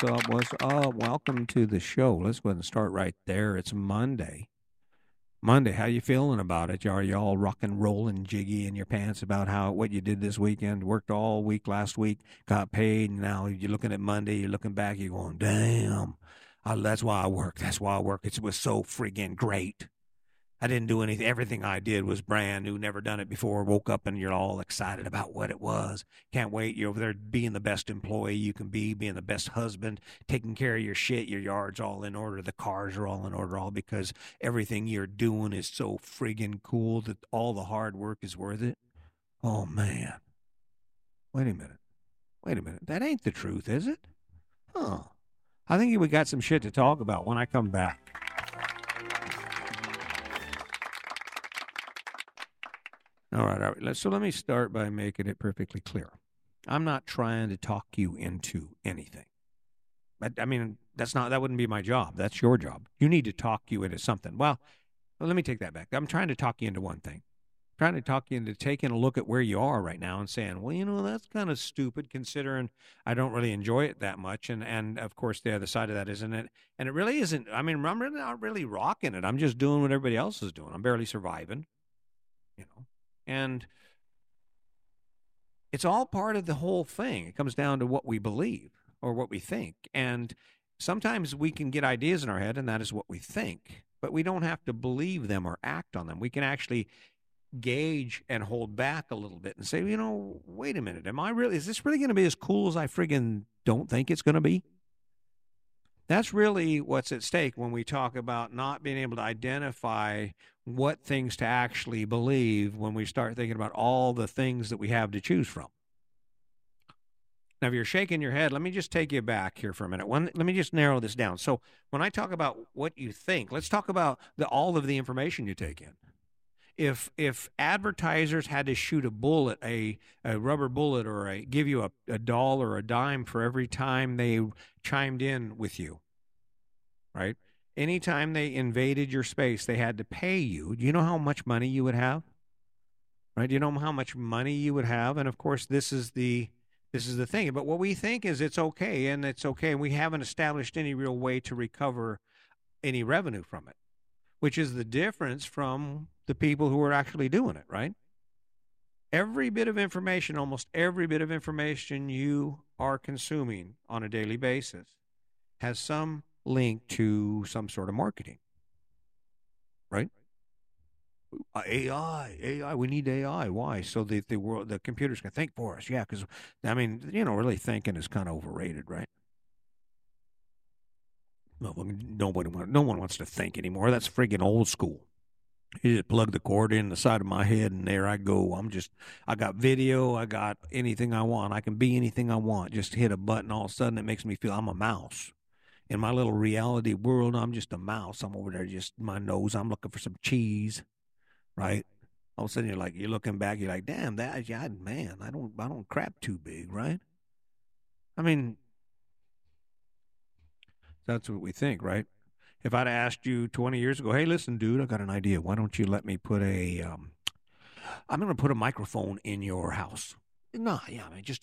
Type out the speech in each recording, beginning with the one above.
What's up? Welcome to the show. Let's go ahead and start right there. It's Monday. Monday, how you feeling about it? Are you all rock and rolling, jiggy in your pants about what you did this weekend? Worked all week last week, got paid, and now you're looking at Monday, you're looking back, you're going, damn, that's why I work. That's why I work. It was so friggin' great. I didn't do anything. Everything I did was brand new, never done it before. Woke up and you're all excited about what it was. Can't wait. You're over there being the best employee you can be, being the best husband, taking care of your shit. Your yard's all in order. The cars are all in order, all because everything you're doing is so friggin' cool that all the hard work is worth it. Oh, man. Wait a minute. That ain't the truth, is it? Huh. I think we got some shit to talk about when I come back. All right. So let me start by making it perfectly clear. I'm not trying to talk you into anything. I mean, that wouldn't be my job. That's your job. You need to talk you into something. Well, let me take that back. I'm trying to talk you into one thing. I'm trying to talk you into taking a look at where you are right now and saying, well, that's kind of stupid considering I don't really enjoy it that much. And of course, the other side of that isn't it. And it really isn't. I mean, I'm really not really rocking it. I'm just doing what everybody else is doing. I'm barely surviving, And it's all part of the whole thing. It comes down to what we believe or what we think. And sometimes we can get ideas in our head, and that is what we think. But we don't have to believe them or act on them. We can actually gauge and hold back a little bit and say, wait a minute. Is this really going to be as cool as I friggin' don't think it's going to be? That's really what's at stake when we talk about not being able to identify what things to actually believe when we start thinking about all the things that we have to choose from. Now, if you're shaking your head, let me just take you back here for a minute. Let me just narrow this down. So when I talk about what you think, let's talk about all of the information you take in. If advertisers had to shoot a bullet, a rubber bullet, or give you a dollar or a dime for every time they chimed in with you, right? Anytime they invaded your space, they had to pay you. Do you know how much money you would have? Right? Do you know how much money you would have? And of course, this is the thing. But what we think is it's okay, and we haven't established any real way to recover any revenue from it, which is the difference from the people who are actually doing it, right? Almost every bit of information you are consuming on a daily basis has some link to some sort of marketing, right? AI, we need AI. Why? So the computers can think for us. Yeah, because, really thinking is kind of overrated, right? No one wants to think anymore. That's friggin' old school. You just plug the cord in the side of my head, and there I go. I got video. I got anything I want. I can be anything I want. Just hit a button. All of a sudden, it makes me feel I'm a mouse. In my little reality world, I'm just a mouse. I'm over there, just my nose. I'm looking for some cheese, right? All of a sudden, you're looking back. You're like, damn, I don't crap too big, right? That's what we think, right? If I'd asked you 20 years ago, hey, listen, dude, I got an idea. Why don't you let me put I'm going to put a microphone in your house. I'll just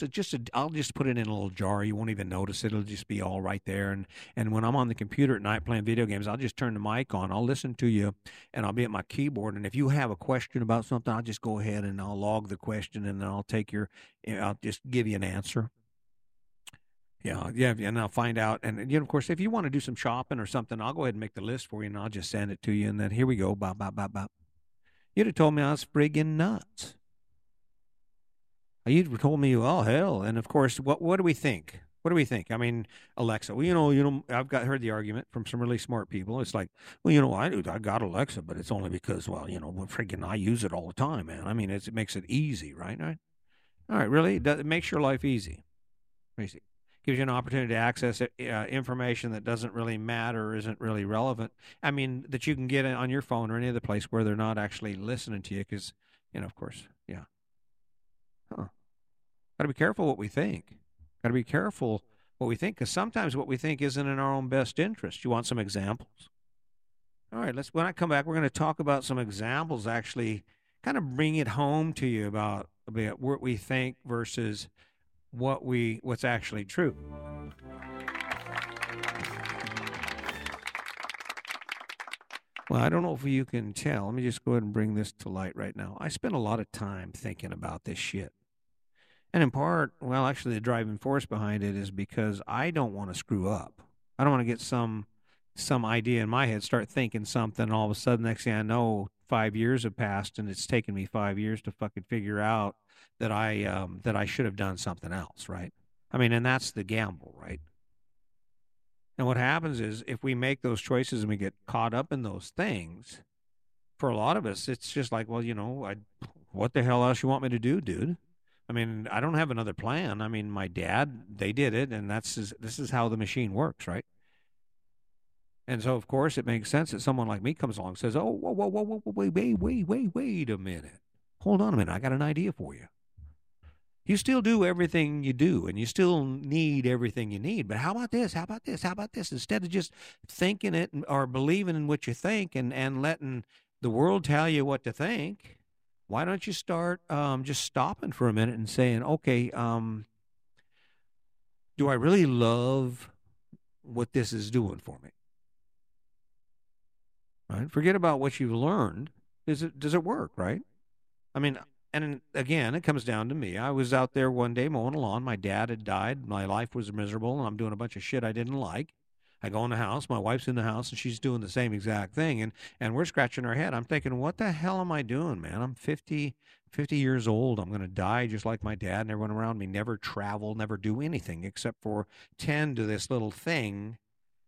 put it in a little jar. You won't even notice it. It'll just be all right there. And when I'm on the computer at night playing video games, I'll just turn the mic on. I'll listen to you, and I'll be at my keyboard. And if you have a question about something, I'll just go ahead and I'll log the question, and then I'll just give you an answer. Yeah, and I'll find out. And, of course, if you want to do some shopping or something, I'll go ahead and make the list for you, and I'll just send it to you. And then here we go, bop, bop, bop, bop. You'd have told me I was friggin' nuts. You'd have told me, oh, hell. And, of course, what do we think? What do we think? Alexa. Well, I've heard the argument from some really smart people. It's like, well, I got Alexa, but it's only because, well, friggin' I use it all the time, man. It makes it easy, right? All right, really? It makes your life easy. Easy. Gives you an opportunity to access information that doesn't really matter or isn't really relevant. That you can get on your phone or any other place where they're not actually listening to you because, of course, yeah. Huh. Got to be careful what we think. Because sometimes what we think isn't in our own best interest. You want some examples? All right, when I come back, we're going to talk about some examples, actually kind of bring it home to you about what we think versus what's actually true. Well, I don't know if you can tell. Let me just go ahead and bring this to light right now. I spent a lot of time thinking about this shit. And in part, well, actually the driving force behind it is because I don't want to screw up. I don't want to get some idea in my head, start thinking something, and all of a sudden, next thing I know, 5 years have passed, and it's taken me 5 years to fucking figure out that I should have done something else, right? I mean, and that's the gamble, right? And what happens is if we make those choices and we get caught up in those things, for a lot of us, it's just like, well, you know, what the hell else you want me to do, dude? I mean, I don't have another plan. I mean, my dad, they did it, and this is how the machine works, right? And so, of course, it makes sense that someone like me comes along and says, oh, whoa, wait a minute. Hold on a minute. I got an idea for you. You still do everything you do, and you still need everything you need. But how about this? How about this? How about this? Instead of just thinking it or believing in what you think and letting the world tell you what to think, why don't you start just stopping for a minute and saying, okay, do I really love what this is doing for me? Right? Forget about what you've learned. Does it work, right? I mean, and again, it comes down to me. I was out there one day mowing a lawn. My dad had died. My life was miserable, and I'm doing a bunch of shit I didn't like. I go in the house. My wife's in the house, and she's doing the same exact thing, and we're scratching our head. I'm thinking, what the hell am I doing, man? I'm 50 years old. I'm going to die just like my dad and everyone around me, never travel, never do anything except for tend to this little thing.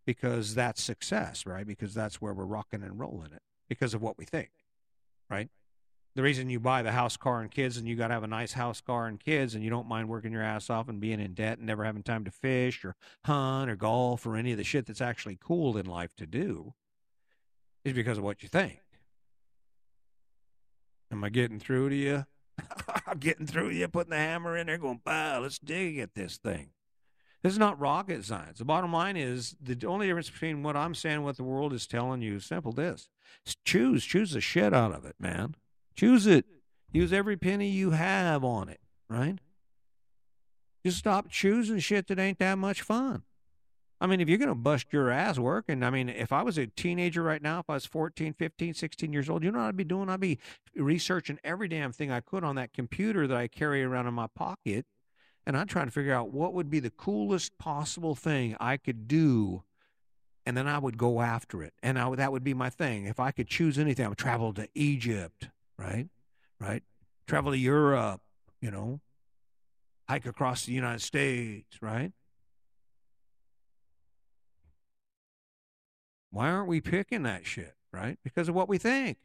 Because that's success, right? Because that's where we're rocking and rolling it because of what we think, right? The reason you buy the house, car, and kids, and you got to have a nice house, car, and kids, and you don't mind working your ass off and being in debt and never having time to fish or hunt or golf or any of the shit that's actually cool in life to do is because of what you think. Am I getting through to you? I'm getting through to you, putting the hammer in there going, wow, let's dig at this thing. This is not rocket science. The bottom line is the only difference between what I'm saying and what the world is telling you is simple this. Choose the shit out of it, man. Choose it. Use every penny you have on it, right? Just stop choosing shit that ain't that much fun. I mean, if you're going to bust your ass working, I mean, if I was a teenager right now, if I was 14, 15, 16 years old, you know what I'd be doing? I'd be researching every damn thing I could on that computer that I carry around in my pocket. And I'm trying to figure out what would be the coolest possible thing I could do, and then I would go after it. And that would be my thing. If I could choose anything, I would travel to Egypt, right? Travel to Europe, you know, hike across the United States, right? Why aren't we picking that shit, right? Because of what we think.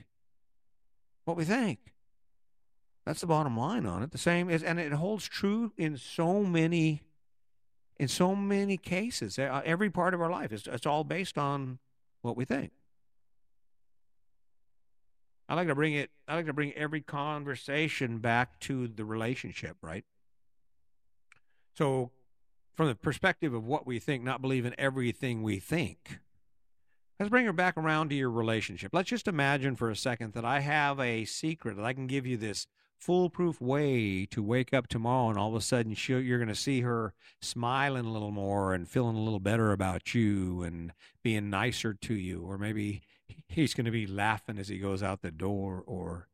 That's the bottom line on it. The same is, and it holds true in so many cases. Every part of our life it's all based on what we think. I like to bring every conversation back to the relationship, right? So, from the perspective of what we think, not believing everything we think. Let's bring her back around to your relationship. Let's just imagine for a second that I have a secret that I can give you this foolproof way to wake up tomorrow, and all of a sudden you're going to see her smiling a little more and feeling a little better about you and being nicer to you, or maybe he's going to be laughing as he goes out the door or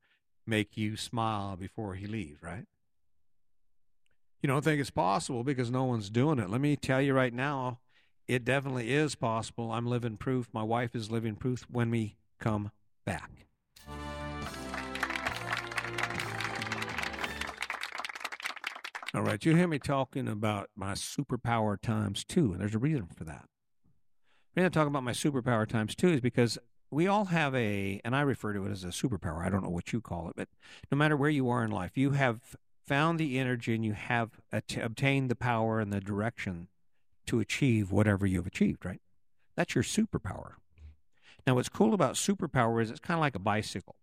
make you smile before he leaves, right? You don't think it's possible because no one's doing it. Let me tell you right now, it definitely is possible. I'm living proof. My wife is living proof when we come back. All right, you hear me talking about my superpower times 2, and there's a reason for that. The reason I'm talking about my superpower times 2 is because we all have and I refer to it as a superpower. I don't know what you call it, but no matter where you are in life, you have found the energy and you have obtained the power and the direction to achieve whatever you've achieved, right? That's your superpower. Now, what's cool about superpower is it's kind of like a bicycle.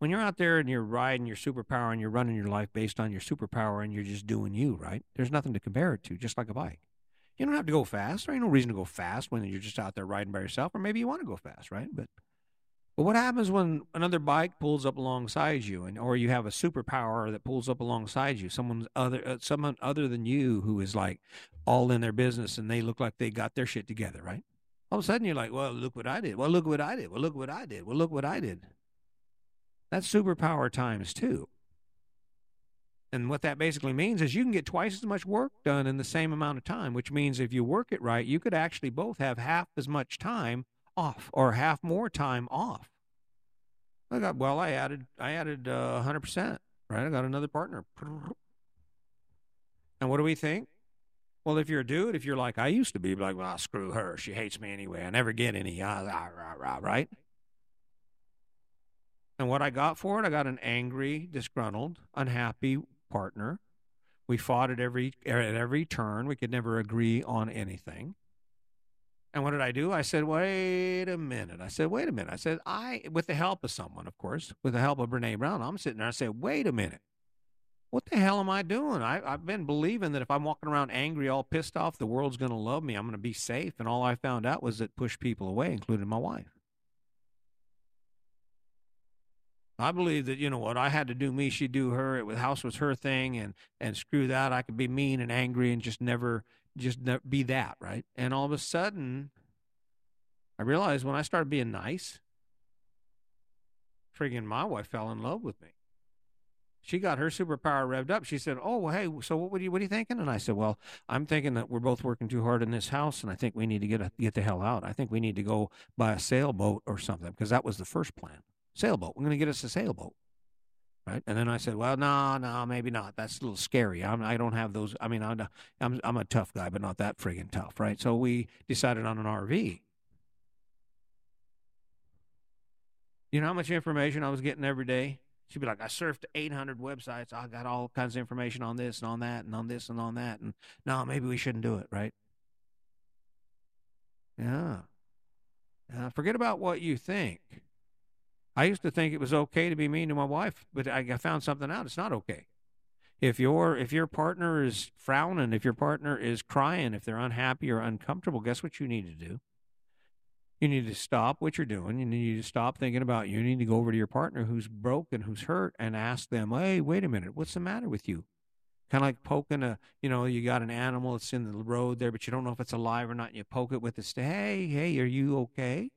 When you're out there and you're riding your superpower and you're running your life based on your superpower and you're just doing you, right? There's nothing to compare it to, just like a bike. You don't have to go fast. There ain't no reason to go fast when you're just out there riding by yourself, or maybe you want to go fast, right? But But what happens when another bike pulls up alongside you, and or you have a superpower that pulls up alongside you, someone other than you who is like all in their business and they look like they got their shit together, right? All of a sudden you're like, well, look what I did. Well, look what I did. Well, look what I did. Well, look what I did. That's superpower times 2. And what that basically means is you can get twice as much work done in the same amount of time, which means if you work it right, you could actually both have half as much time off or half more time off. I added 100%, right? I got another partner. And what do we think? Well, if you're a dude, if you're like I used to be, like, well, screw her. She hates me anyway. I never get any, right? And what I got for it, I got an angry, disgruntled, unhappy partner. We fought at every turn. We could never agree on anything. And what did I do? I said, wait a minute. I said, with the help of someone, of course, with the help of Brené Brown, I'm sitting there. I said, wait a minute. What the hell am I doing? I've been believing that if I'm walking around angry, all pissed off, the world's going to love me. I'm going to be safe. And all I found out was it pushed people away, including my wife. I believe that, you know what, I had to do me, she do her, the house was her thing, and screw that, I could be mean and angry and just never be that, right? And all of a sudden, I realized when I started being nice, friggin' my wife fell in love with me. She got her superpower revved up. She said, oh, well, hey, so what are you thinking? And I said, well, I'm thinking that we're both working too hard in this house, and I think we need to get the hell out. I think we need to go buy a sailboat or something, because that was the first plan. Sailboat. We're going to get us a sailboat, right? And then I said, well, no, maybe not. That's a little scary. I don't have those. I mean, I'm a tough guy, but not that friggin' tough, right? So we decided on an RV. You know how much information I was getting every day? She'd be like, I surfed 800 websites. I got all kinds of information on this and on that and on this and on that. And no, maybe we shouldn't do it, right? Yeah. Forget about what you think. I used to think it was okay to be mean to my wife, but I found something out. It's not okay. If your partner is frowning, if your partner is crying, if they're unhappy or uncomfortable, guess what you need to do? You need to stop what you're doing. You need to stop thinking about you. You need to go over to your partner who's broken, who's hurt, and ask them, hey, wait a minute, what's the matter with you? Kind of like poking you got an animal that's in the road there, but you don't know if it's alive or not, and you poke it with a stick. Hey, are you okay?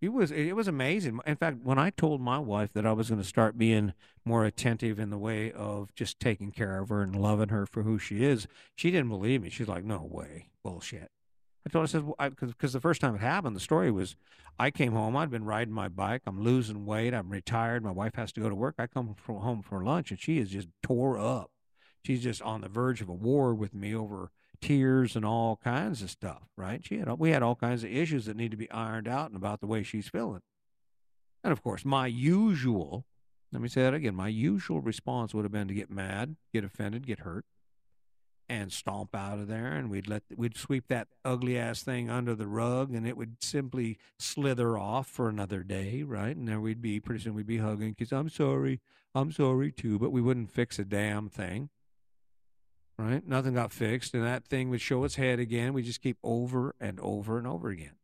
It was amazing. In fact, when I told my wife that I was going to start being more attentive in the way of just taking care of her and loving her for who she is, she didn't believe me. She's like, no way. Bullshit. I told her, because the first time it happened, the story was I came home. I'd been riding my bike. I'm losing weight. I'm retired. My wife has to go to work. I come home for lunch, and she is just tore up. She's just on the verge of a war with me over tears and all kinds of stuff, right? We had all kinds of issues that need to be ironed out and about the way she's feeling. And of course, my usual response would have been to get mad, get offended, get hurt, and stomp out of there, and we'd sweep that ugly ass thing under the rug, and it would simply slither off for another day, right? And then pretty soon we'd be hugging because I'm sorry too, but we wouldn't fix a damn thing. Right? Nothing got fixed, and that thing would show its head again. We just keep over and over and over again.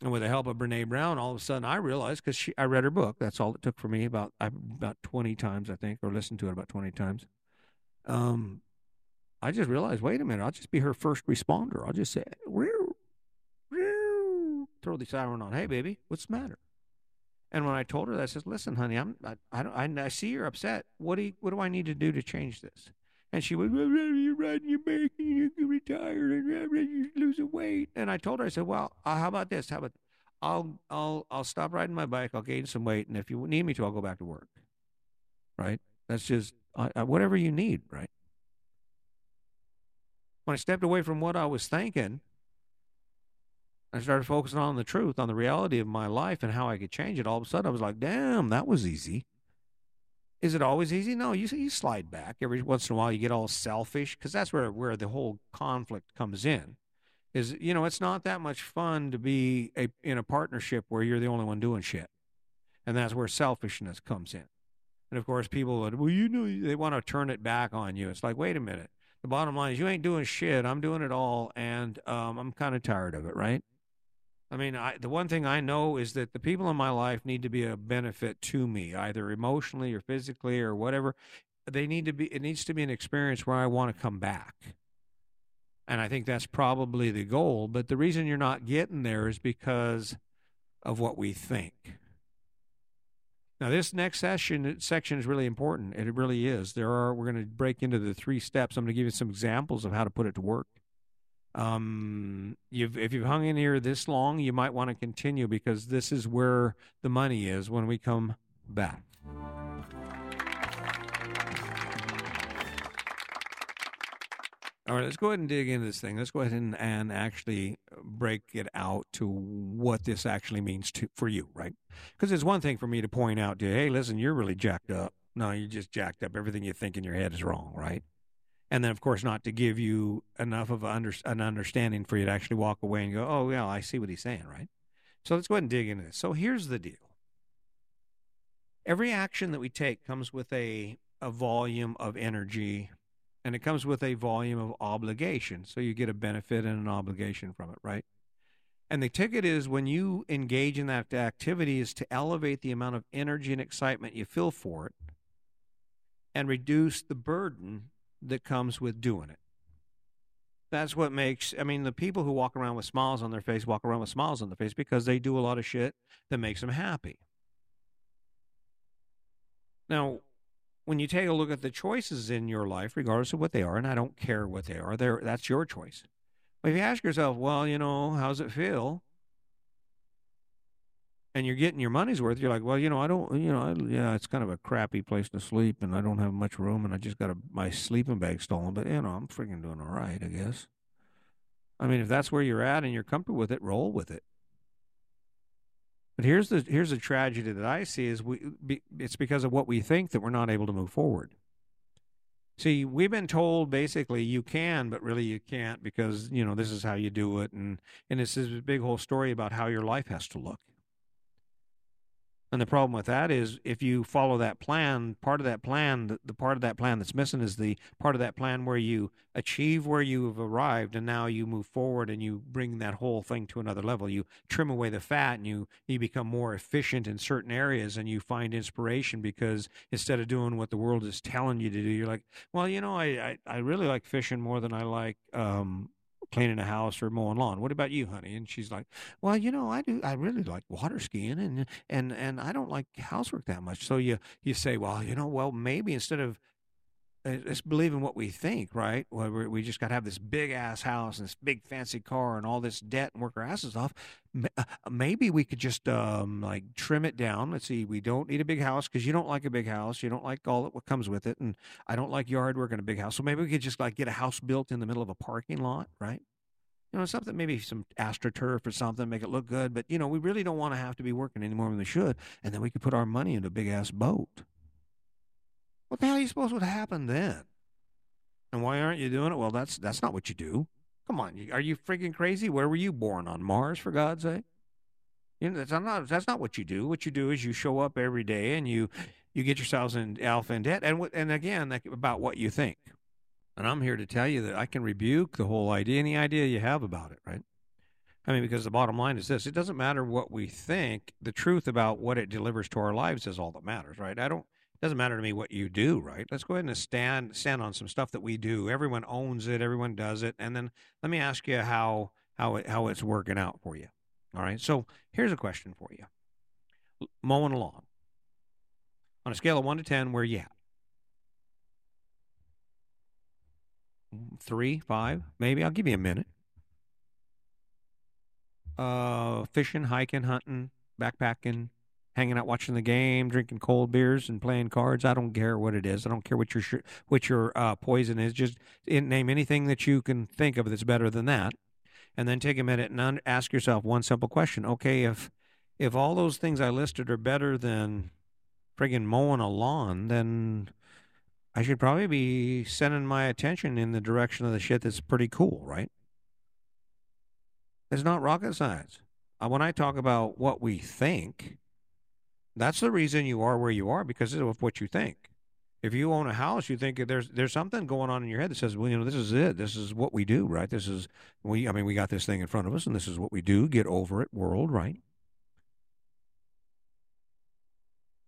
And with the help of Brené Brown, all of a sudden I realized, because I read her book. That's all it took for me, about 20 times, I think, or listened to it about 20 times. I just realized, wait a minute, I'll just be her first responder. I'll just say, reow, reow, throw the siren on. Hey, baby, what's the matter? And when I told her that, I said, listen, honey, I see you're upset. What do I need to do to change this? And she went, well, you're riding your bike and you're retired and you're losing weight. And I told her, I said, well, how about this? How about I'll stop riding my bike. I'll gain some weight. And if you need me to, I'll go back to work. Right? That's just whatever you need. Right? When I stepped away from what I was thinking, I started focusing on the truth, on the reality of my life and how I could change it. All of a sudden, I was like, damn, that was easy. Is it always easy? No, you slide back. Every once in a while, you get all selfish, because that's where the whole conflict comes in. Is, you know, it's not that much fun to be in a partnership where you're the only one doing shit. And that's where selfishness comes in. And, of course, people, well, you know, they want to turn it back on you. It's like, wait a minute. The bottom line is you ain't doing shit. I'm doing it all, and I'm kind of tired of it, right? I mean, the one thing I know is that the people in my life need to be a benefit to me, either emotionally or physically or whatever. They need to be, it needs to be an experience where I want to come back. And I think that's probably the goal. But the reason you're not getting there is because of what we think. Now, this next section is really important. It really is. We're going to break into the 3 steps. I'm going to give you some examples of how to put it to work. If you've hung in here this long, you might want to continue, because this is where the money is when we come back. All right, let's go ahead and dig into this thing. Let's go ahead and actually break it out to what this actually means for you, right? Because it's one thing for me to point out to you, hey, listen, you're really jacked up. No, you're just jacked up. Everything you think in your head is wrong, right? And then, of course, not to give you enough of an understanding for you to actually walk away and go, oh, yeah, I see what he's saying, right? So let's go ahead and dig into this. So here's the deal. Every action that we take comes with a volume of energy. And it comes with a volume of obligation. So you get a benefit and an obligation from it, right? And the ticket is, when you engage in that activity, is to elevate the amount of energy and excitement you feel for it and reduce the burden that comes with doing it. That's what makes, I mean, the people who walk around with smiles on their face walk around with smiles on their face because they do a lot of shit that makes them happy. Now, when you take a look at the choices in your life, regardless of what they are, and I don't care what they are, that's your choice. But if you ask yourself, well, you know, how's it feel? And you're getting your money's worth, you're like, well, you know, I don't, you know, yeah, it's kind of a crappy place to sleep, and I don't have much room, and I just got my sleeping bag stolen, but, you know, I'm freaking doing all right, I guess. I mean, if that's where you're at and you're comfortable with it, roll with it. But here's the tragedy that I see is it's because of what we think that we're not able to move forward. See, we've been told basically you can, but really you can't, because, you know, this is how you do it. And this is a big whole story about how your life has to look. And the problem with that is, if you follow that plan, part of that plan, the part of that plan that's missing is the part of that plan where you achieve where you've arrived, and now you move forward and you bring that whole thing to another level. You trim away the fat, and you become more efficient in certain areas, and you find inspiration, because instead of doing what the world is telling you to do, you're like, well, you know, I really like fishing more than I like cleaning a house or mowing lawn. What about you, honey? And she's like, well, you know, I do. I really like water skiing, and I don't like housework that much. So you say, well, you know, well, maybe instead of, it's believing what we think, right? Well, we just got to have this big ass house and this big fancy car and all this debt and work our asses off. Maybe we could just like trim it down. Let's see, we don't need a big house, because you don't like a big house. You don't like all that what comes with it. And I don't like yard work in a big house. So maybe we could just like get a house built in the middle of a parking lot, right? You know, something, maybe some astroturf or something, make it look good. But, you know, we really don't want to have to be working any more than we should. And then we could put our money into a big ass boat. What the hell do you suppose would happen then? And why aren't you doing it? Well, that's not what you do. Come on, are you freaking crazy? Where were you born, on Mars, for God's sake? You know, that's not what you do. What you do is you show up every day and you get yourselves in alpha and debt, and again, like, about what you think. And I'm here to tell you that I can rebuke the whole idea, any idea you have about it, right? I mean, because the bottom line is this: it doesn't matter what we think. The truth about what it delivers to our lives is all that matters, right? Doesn't matter to me what you do, right? Let's go ahead and stand on some stuff that we do. Everyone owns it. Everyone does it. And then let me ask you how it's working out for you. All right? So here's a question for you. Mowing a lawn. On a scale of 1 to 10, where you at? 3, 5, maybe. I'll give you a minute. Fishing, hiking, hunting, backpacking, hanging out, watching the game, drinking cold beers, and playing cards. I don't care what it is. I don't care what your poison is. Just name anything that you can think of that's better than that, and then take a minute and ask yourself one simple question. Okay, if all those things I listed are better than friggin' mowing a lawn, then I should probably be sending my attention in the direction of the shit that's pretty cool, right? It's not rocket science. When I talk about what we think, that's the reason you are where you are, because of what you think. If you own a house, you think there's something going on in your head that says, well, you know, this is it. This is what we do, right? This is, we got this thing in front of us, and this is what we do. Get over it, world, right?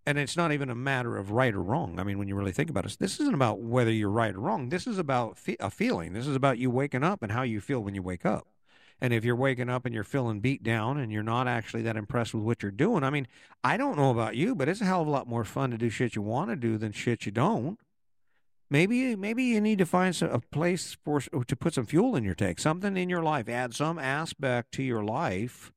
And it's not even a matter of right or wrong. I mean, when you really think about it, this isn't about whether you're right or wrong. This is about a feeling. This is about you waking up and how you feel when you wake up. And if you're waking up and you're feeling beat down and you're not actually that impressed with what you're doing, I mean, I don't know about you, but it's a hell of a lot more fun to do shit you want to do than shit you don't. Maybe you need to find a place to put some fuel in your tank, something in your life, add some aspect to your life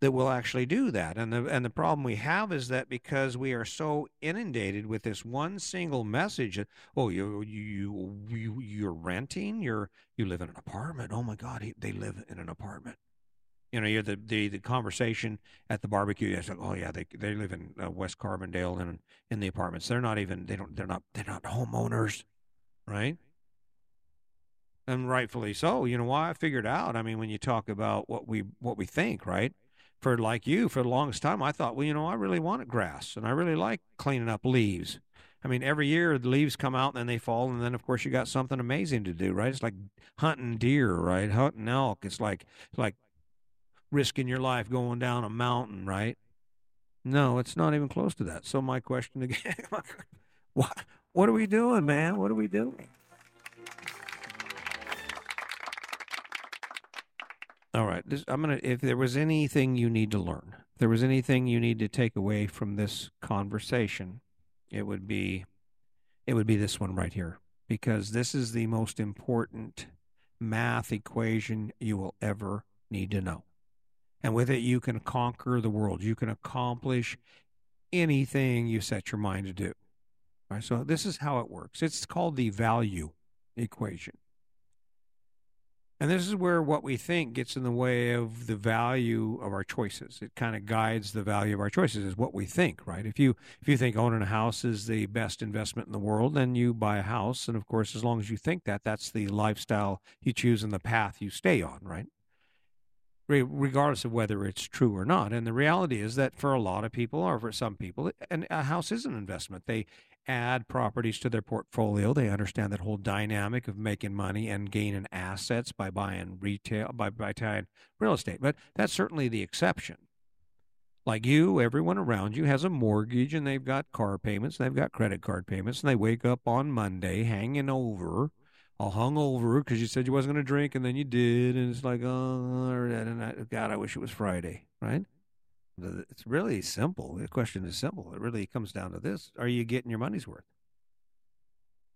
that will actually do that. And the problem we have is that because we are so inundated with this one single message, oh, you're renting, you live in an apartment. Oh my God, they live in an apartment. You know, you're the conversation at the barbecue. It's like, oh yeah, they live in West Carbondale in the apartments. They're not even they're not homeowners, right? And rightfully so. You know why? I figured out. I mean, when you talk about what we think, right? For the longest time, I thought, well, you know, I really wanted grass, and I really like cleaning up leaves. I mean, every year the leaves come out, and then they fall, and then, of course, you got something amazing to do, right? It's like hunting deer, right? Hunting elk. It's like risking your life going down a mountain, right? No, it's not even close to that. So my question again, what are we doing, man? What are we doing? All right. If there was anything you need to learn, if there was anything you need to take away from this conversation, it would be this one right here, because this is the most important math equation you will ever need to know. And with it, you can conquer the world. You can accomplish anything you set your mind to do. All right. So this is how it works. It's called the value equation. And this is where what we think gets in the way of the value of our choices. It kind of guides the value of our choices is what we think, right? If you think owning a house is the best investment in the world, then you buy a house. And, of course, as long as you think that, that's the lifestyle you choose and the path you stay on, right? Regardless of whether it's true or not. And the reality is that for a lot of people or for some people, a house is an investment. They add properties to their portfolio. They understand that whole dynamic of making money and gaining assets by buying real estate. But that's certainly the exception. Like you, everyone around you has a mortgage, and they've got car payments, and they've got credit card payments, and they wake up on Monday all hungover because you said you wasn't going to drink, and then you did, and it's like, oh, God, I wish it was Friday, right? It's really simple. The question is simple. It really comes down to this. Are you getting your money's worth?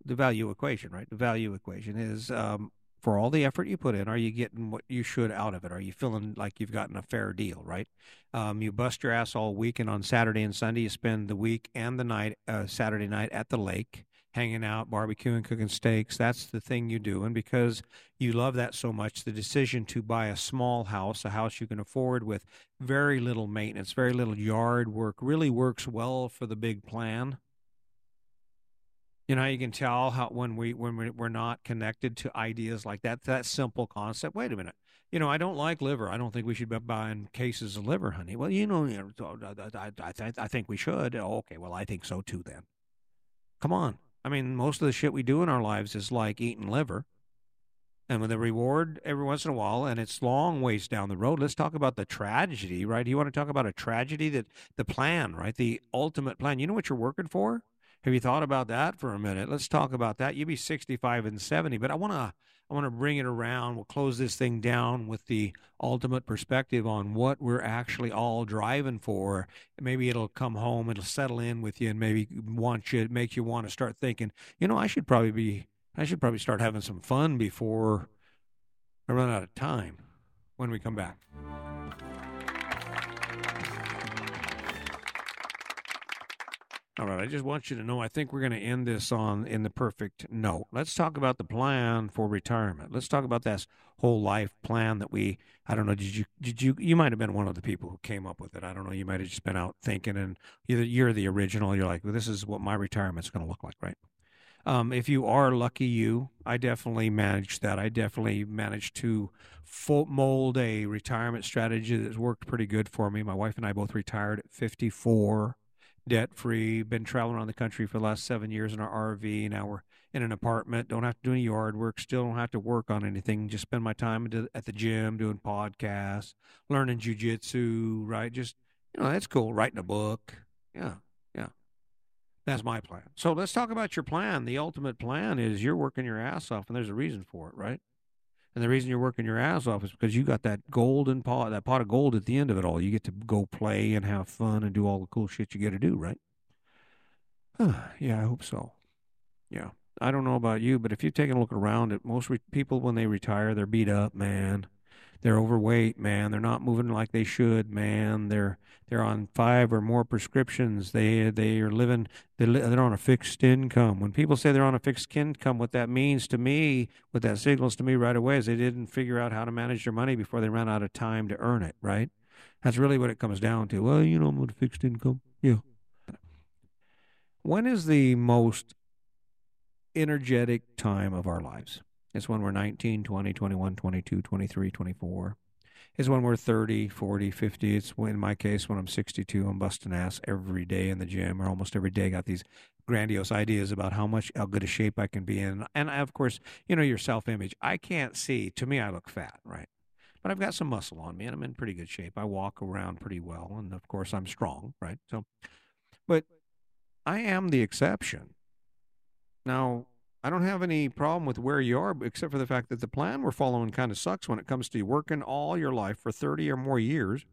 The value equation, right? The value equation is for all the effort you put in, are you getting what you should out of it? Are you feeling like you've gotten a fair deal, right? You bust your ass all week, and on Saturday and Sunday, you spend the week and the night, Saturday night at the lake, hanging out, barbecuing, cooking steaks. That's the thing you do. And because you love that so much, the decision to buy a small house, a house you can afford with very little maintenance, very little yard work, really works well for the big plan. You know how you can tell when we're not connected to ideas like that? That simple concept. Wait a minute. You know, I don't like liver. I don't think we should be buying cases of liver, honey. Well, you know, I think we should. Oh, okay, well, I think so too then. Come on. I mean, most of the shit we do in our lives is like eating liver, and with a reward every once in a while, and it's long ways down the road. Let's talk about the tragedy, right? You want to talk about a tragedy? That the plan, right? The ultimate plan. You know what you're working for? Have you thought about that for a minute? Let's talk about that. You'd be 65 and 70, but I want to bring it around. We'll close this thing down with the ultimate perspective on what we're actually all driving for. Maybe it'll come home, it'll settle in with you, and maybe make you want to start thinking, you know, I should probably start having some fun before I run out of time when we come back. All right, I just want you to know, I think we're going to end this in the perfect note. Let's talk about the plan for retirement. Let's talk about this whole life plan that I don't know, you might have been one of the people who came up with it. I don't know, you might have just been out thinking, and you're the original. You're like, well, this is what my retirement's going to look like, right? If you are lucky you, I definitely managed that. I definitely managed to mold a retirement strategy that's worked pretty good for me. My wife and I both retired at 54. debt-free, been traveling around the country for the last 7 years in our RV. Now we're in an apartment, don't have to do any yard work, still don't have to work on anything, just spend my time at the gym doing podcasts, learning jujitsu, right? Just, you know, that's cool, writing a book. Yeah, yeah. That's my plan. So let's talk about your plan. The ultimate plan is you're working your ass off, and there's a reason for it, right? And the reason you're working your ass off is because you got that golden pot, that pot of gold at the end of it all. You get to go play and have fun and do all the cool shit you get to do, right? Yeah, I hope so. Yeah. I don't know about you, but if you take a look around at most people when they retire, they're beat up, man. They're overweight, man. They're not moving like they should, man. They're on 5 or more prescriptions. They're on a fixed income. When people say they're on a fixed income, what that means to me, what that signals to me right away is they didn't figure out how to manage their money before they ran out of time to earn it, right? That's really what it comes down to. Well, you know, I'm on a fixed income. Yeah. When is the most energetic time of our lives? It's when we're 19, 20, 21, 22, 23, 24. It's when we're 30, 40, 50. It's when, in my case, when I'm 62, I'm busting ass every day in the gym, or almost every day. I got these grandiose ideas about how good a shape I can be in. And I, of course, you know, your self-image. I can't see. To me, I look fat, right? But I've got some muscle on me, and I'm in pretty good shape. I walk around pretty well, and of course, I'm strong, right? So, but I am the exception. Now, I don't have any problem with where you are, except for the fact that the plan we're following kind of sucks when it comes to working all your life for 30 or more years.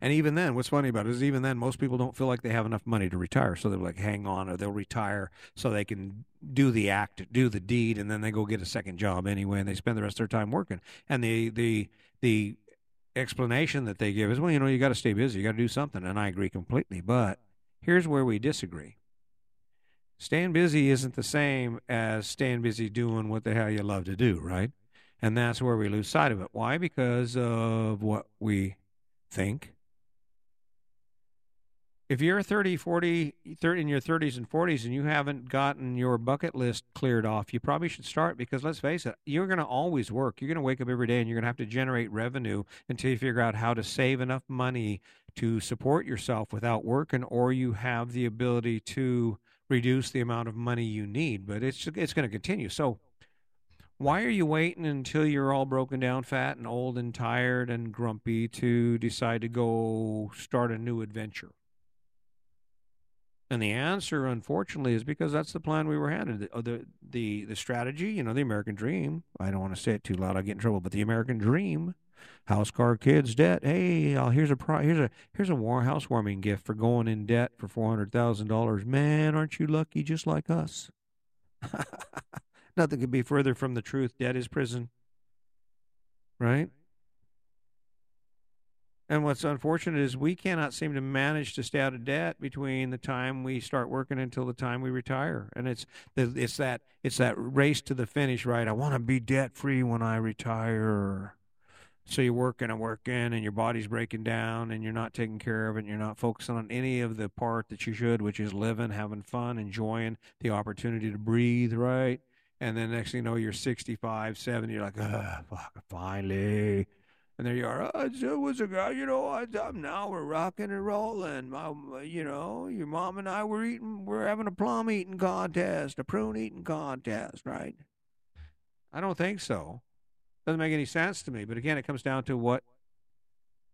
And even then, what's funny about it is even then, most people don't feel like they have enough money to retire. So they're like, hang on, or they'll retire so they can do the act, do the deed, and then they go get a second job anyway, and they spend the rest of their time working. And the explanation that they give is, well, you know, you got to stay busy. You got to do something. And I agree completely. But here's where we disagree. Staying busy isn't the same as staying busy doing what the hell you love to do, right? And that's where we lose sight of it. Why? Because of what we think. If you're 30, in your 30s and 40s and you haven't gotten your bucket list cleared off, you probably should start, because let's face it, you're going to always work. You're going to wake up every day and you're going to have to generate revenue until you figure out how to save enough money to support yourself without working, or you have the ability to reduce the amount of money you need, but it's going to continue. So why are you waiting until you're all broken down, fat and old and tired and grumpy to decide to go start a new adventure? And the answer, unfortunately, is because that's the plan we were handed. The strategy, you know, the American dream. I don't want to say it too loud, I'll get in trouble, but the American dream: house, car, kids, debt. Hey, here's a housewarming gift for going in debt for $400,000. Man, aren't you lucky? Just like us. Nothing could be further from the truth. Debt is prison, right? And what's unfortunate is we cannot seem to manage to stay out of debt between the time we start working until the time we retire. And it's that race to the finish, right? I want to be debt free when I retire. So you're working and working, and your body's breaking down, and you're not taking care of it, and you're not focusing on any of the part that you should, which is living, having fun, enjoying the opportunity to breathe, right? And then next thing you know, you're 65, 70, you're like, fuck, finally. And there you are. Now we're rocking and rolling. Your mom and I we're having a plum eating contest, a prune eating contest, right? I don't think so. Doesn't make any sense to me. But again, it comes down to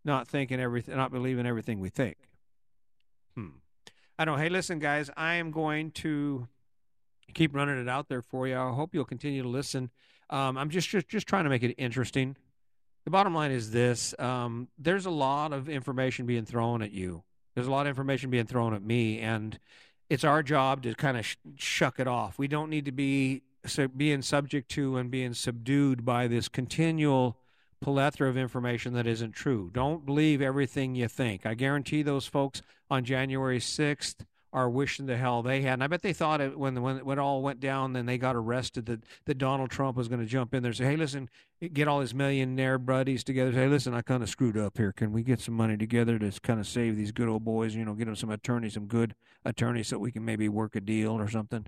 not believing everything we think. I don't know. Hey, listen, guys, I am going to keep running it out there for you. I hope you'll continue to listen. I'm just trying to make it interesting. The bottom line is this: there's a lot of information being thrown at you. There's a lot of information being thrown at me, and it's our job to kind of shuck it off. We don't need to be being subject to and being subdued by this continual plethora of information that isn't true. Don't believe everything you think. I guarantee those folks on January 6th are wishing the hell they had. And I bet they thought it when it all went down, then they got arrested, that Donald Trump was going to jump in there and say, hey, listen, get all his millionaire buddies together. Say, hey, listen, I kind of screwed up here. Can we get some money together to kind of save these good old boys, you know, get them some good attorneys so we can maybe work a deal or something?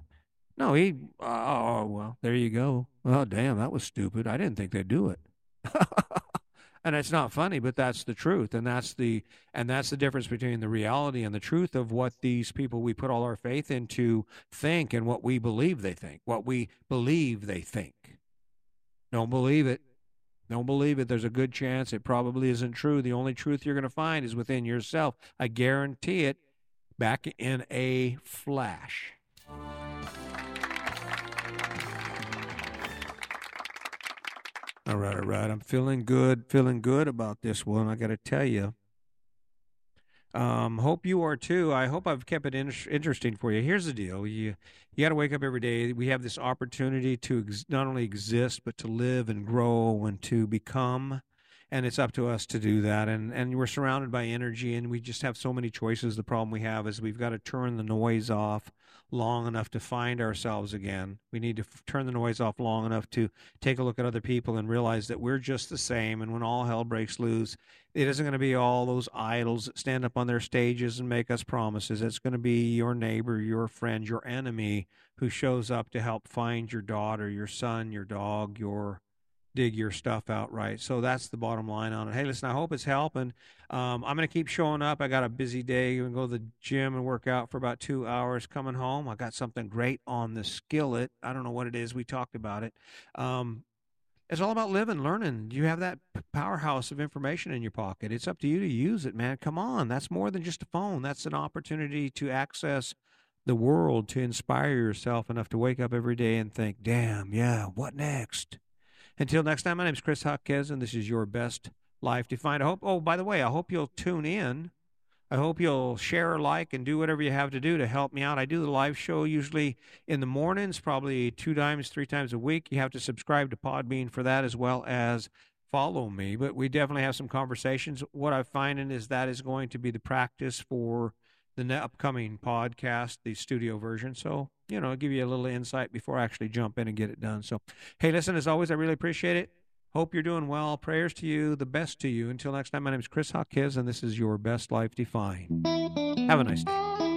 No, well, there you go. Oh, damn, that was stupid. I didn't think they'd do it. And it's not funny, but that's the truth. And that's the difference between the reality and the truth of what these people we put all our faith into think and what we believe they think, what we believe they think. Don't believe it. Don't believe it. There's a good chance it probably isn't true. The only truth you're going to find is within yourself. I guarantee it, back in a flash. All right. I'm feeling good about this one. I got to tell you. Hope you are too. I hope I've kept it interesting for you. Here's the deal. You got to wake up every day. We have this opportunity to not only exist, but to live and grow and to become. And it's up to us to do that. And we're surrounded by energy, and we just have so many choices. The problem we have is we've got to turn the noise off long enough to find ourselves again. We need to turn the noise off long enough to take a look at other people and realize that we're just the same. And when all hell breaks loose, it isn't going to be all those idols that stand up on their stages and make us promises. It's going to be your neighbor, your friend, your enemy who shows up to help find your daughter, your son, your dog, dig your stuff out right. So that's the bottom line on it. Hey, listen, I hope it's helping. I'm going to keep showing up. I got a busy day. I'm going to go to the gym and work out for about 2 hours. Coming home, I got something great on the skillet. I don't know what it is. We talked about it. It's all about living, learning. You have that powerhouse of information in your pocket. It's up to you to use it, man. Come on. That's more than just a phone. That's an opportunity to access the world, to inspire yourself enough to wake up every day and think, damn, yeah, what next? Until next time, my name is Chris Jaquez, and this is Your Best Life Defined. By the way, I hope you'll tune in. I hope you'll share, like, and do whatever you have to do to help me out. I do the live show usually in the mornings, probably 2 times, 3 times a week. You have to subscribe to Podbean for that, as well as follow me. But we definitely have some conversations. What I'm finding is that is going to be the practice for the upcoming podcast, the studio version. So, I'll give you a little insight before I actually jump in and get it done. So, hey, listen, as always, I really appreciate it. Hope you're doing well. Prayers to you, the best to you. Until next time, my name is Chris Jaquez, and this is Your Best Life Defined. Have a nice day.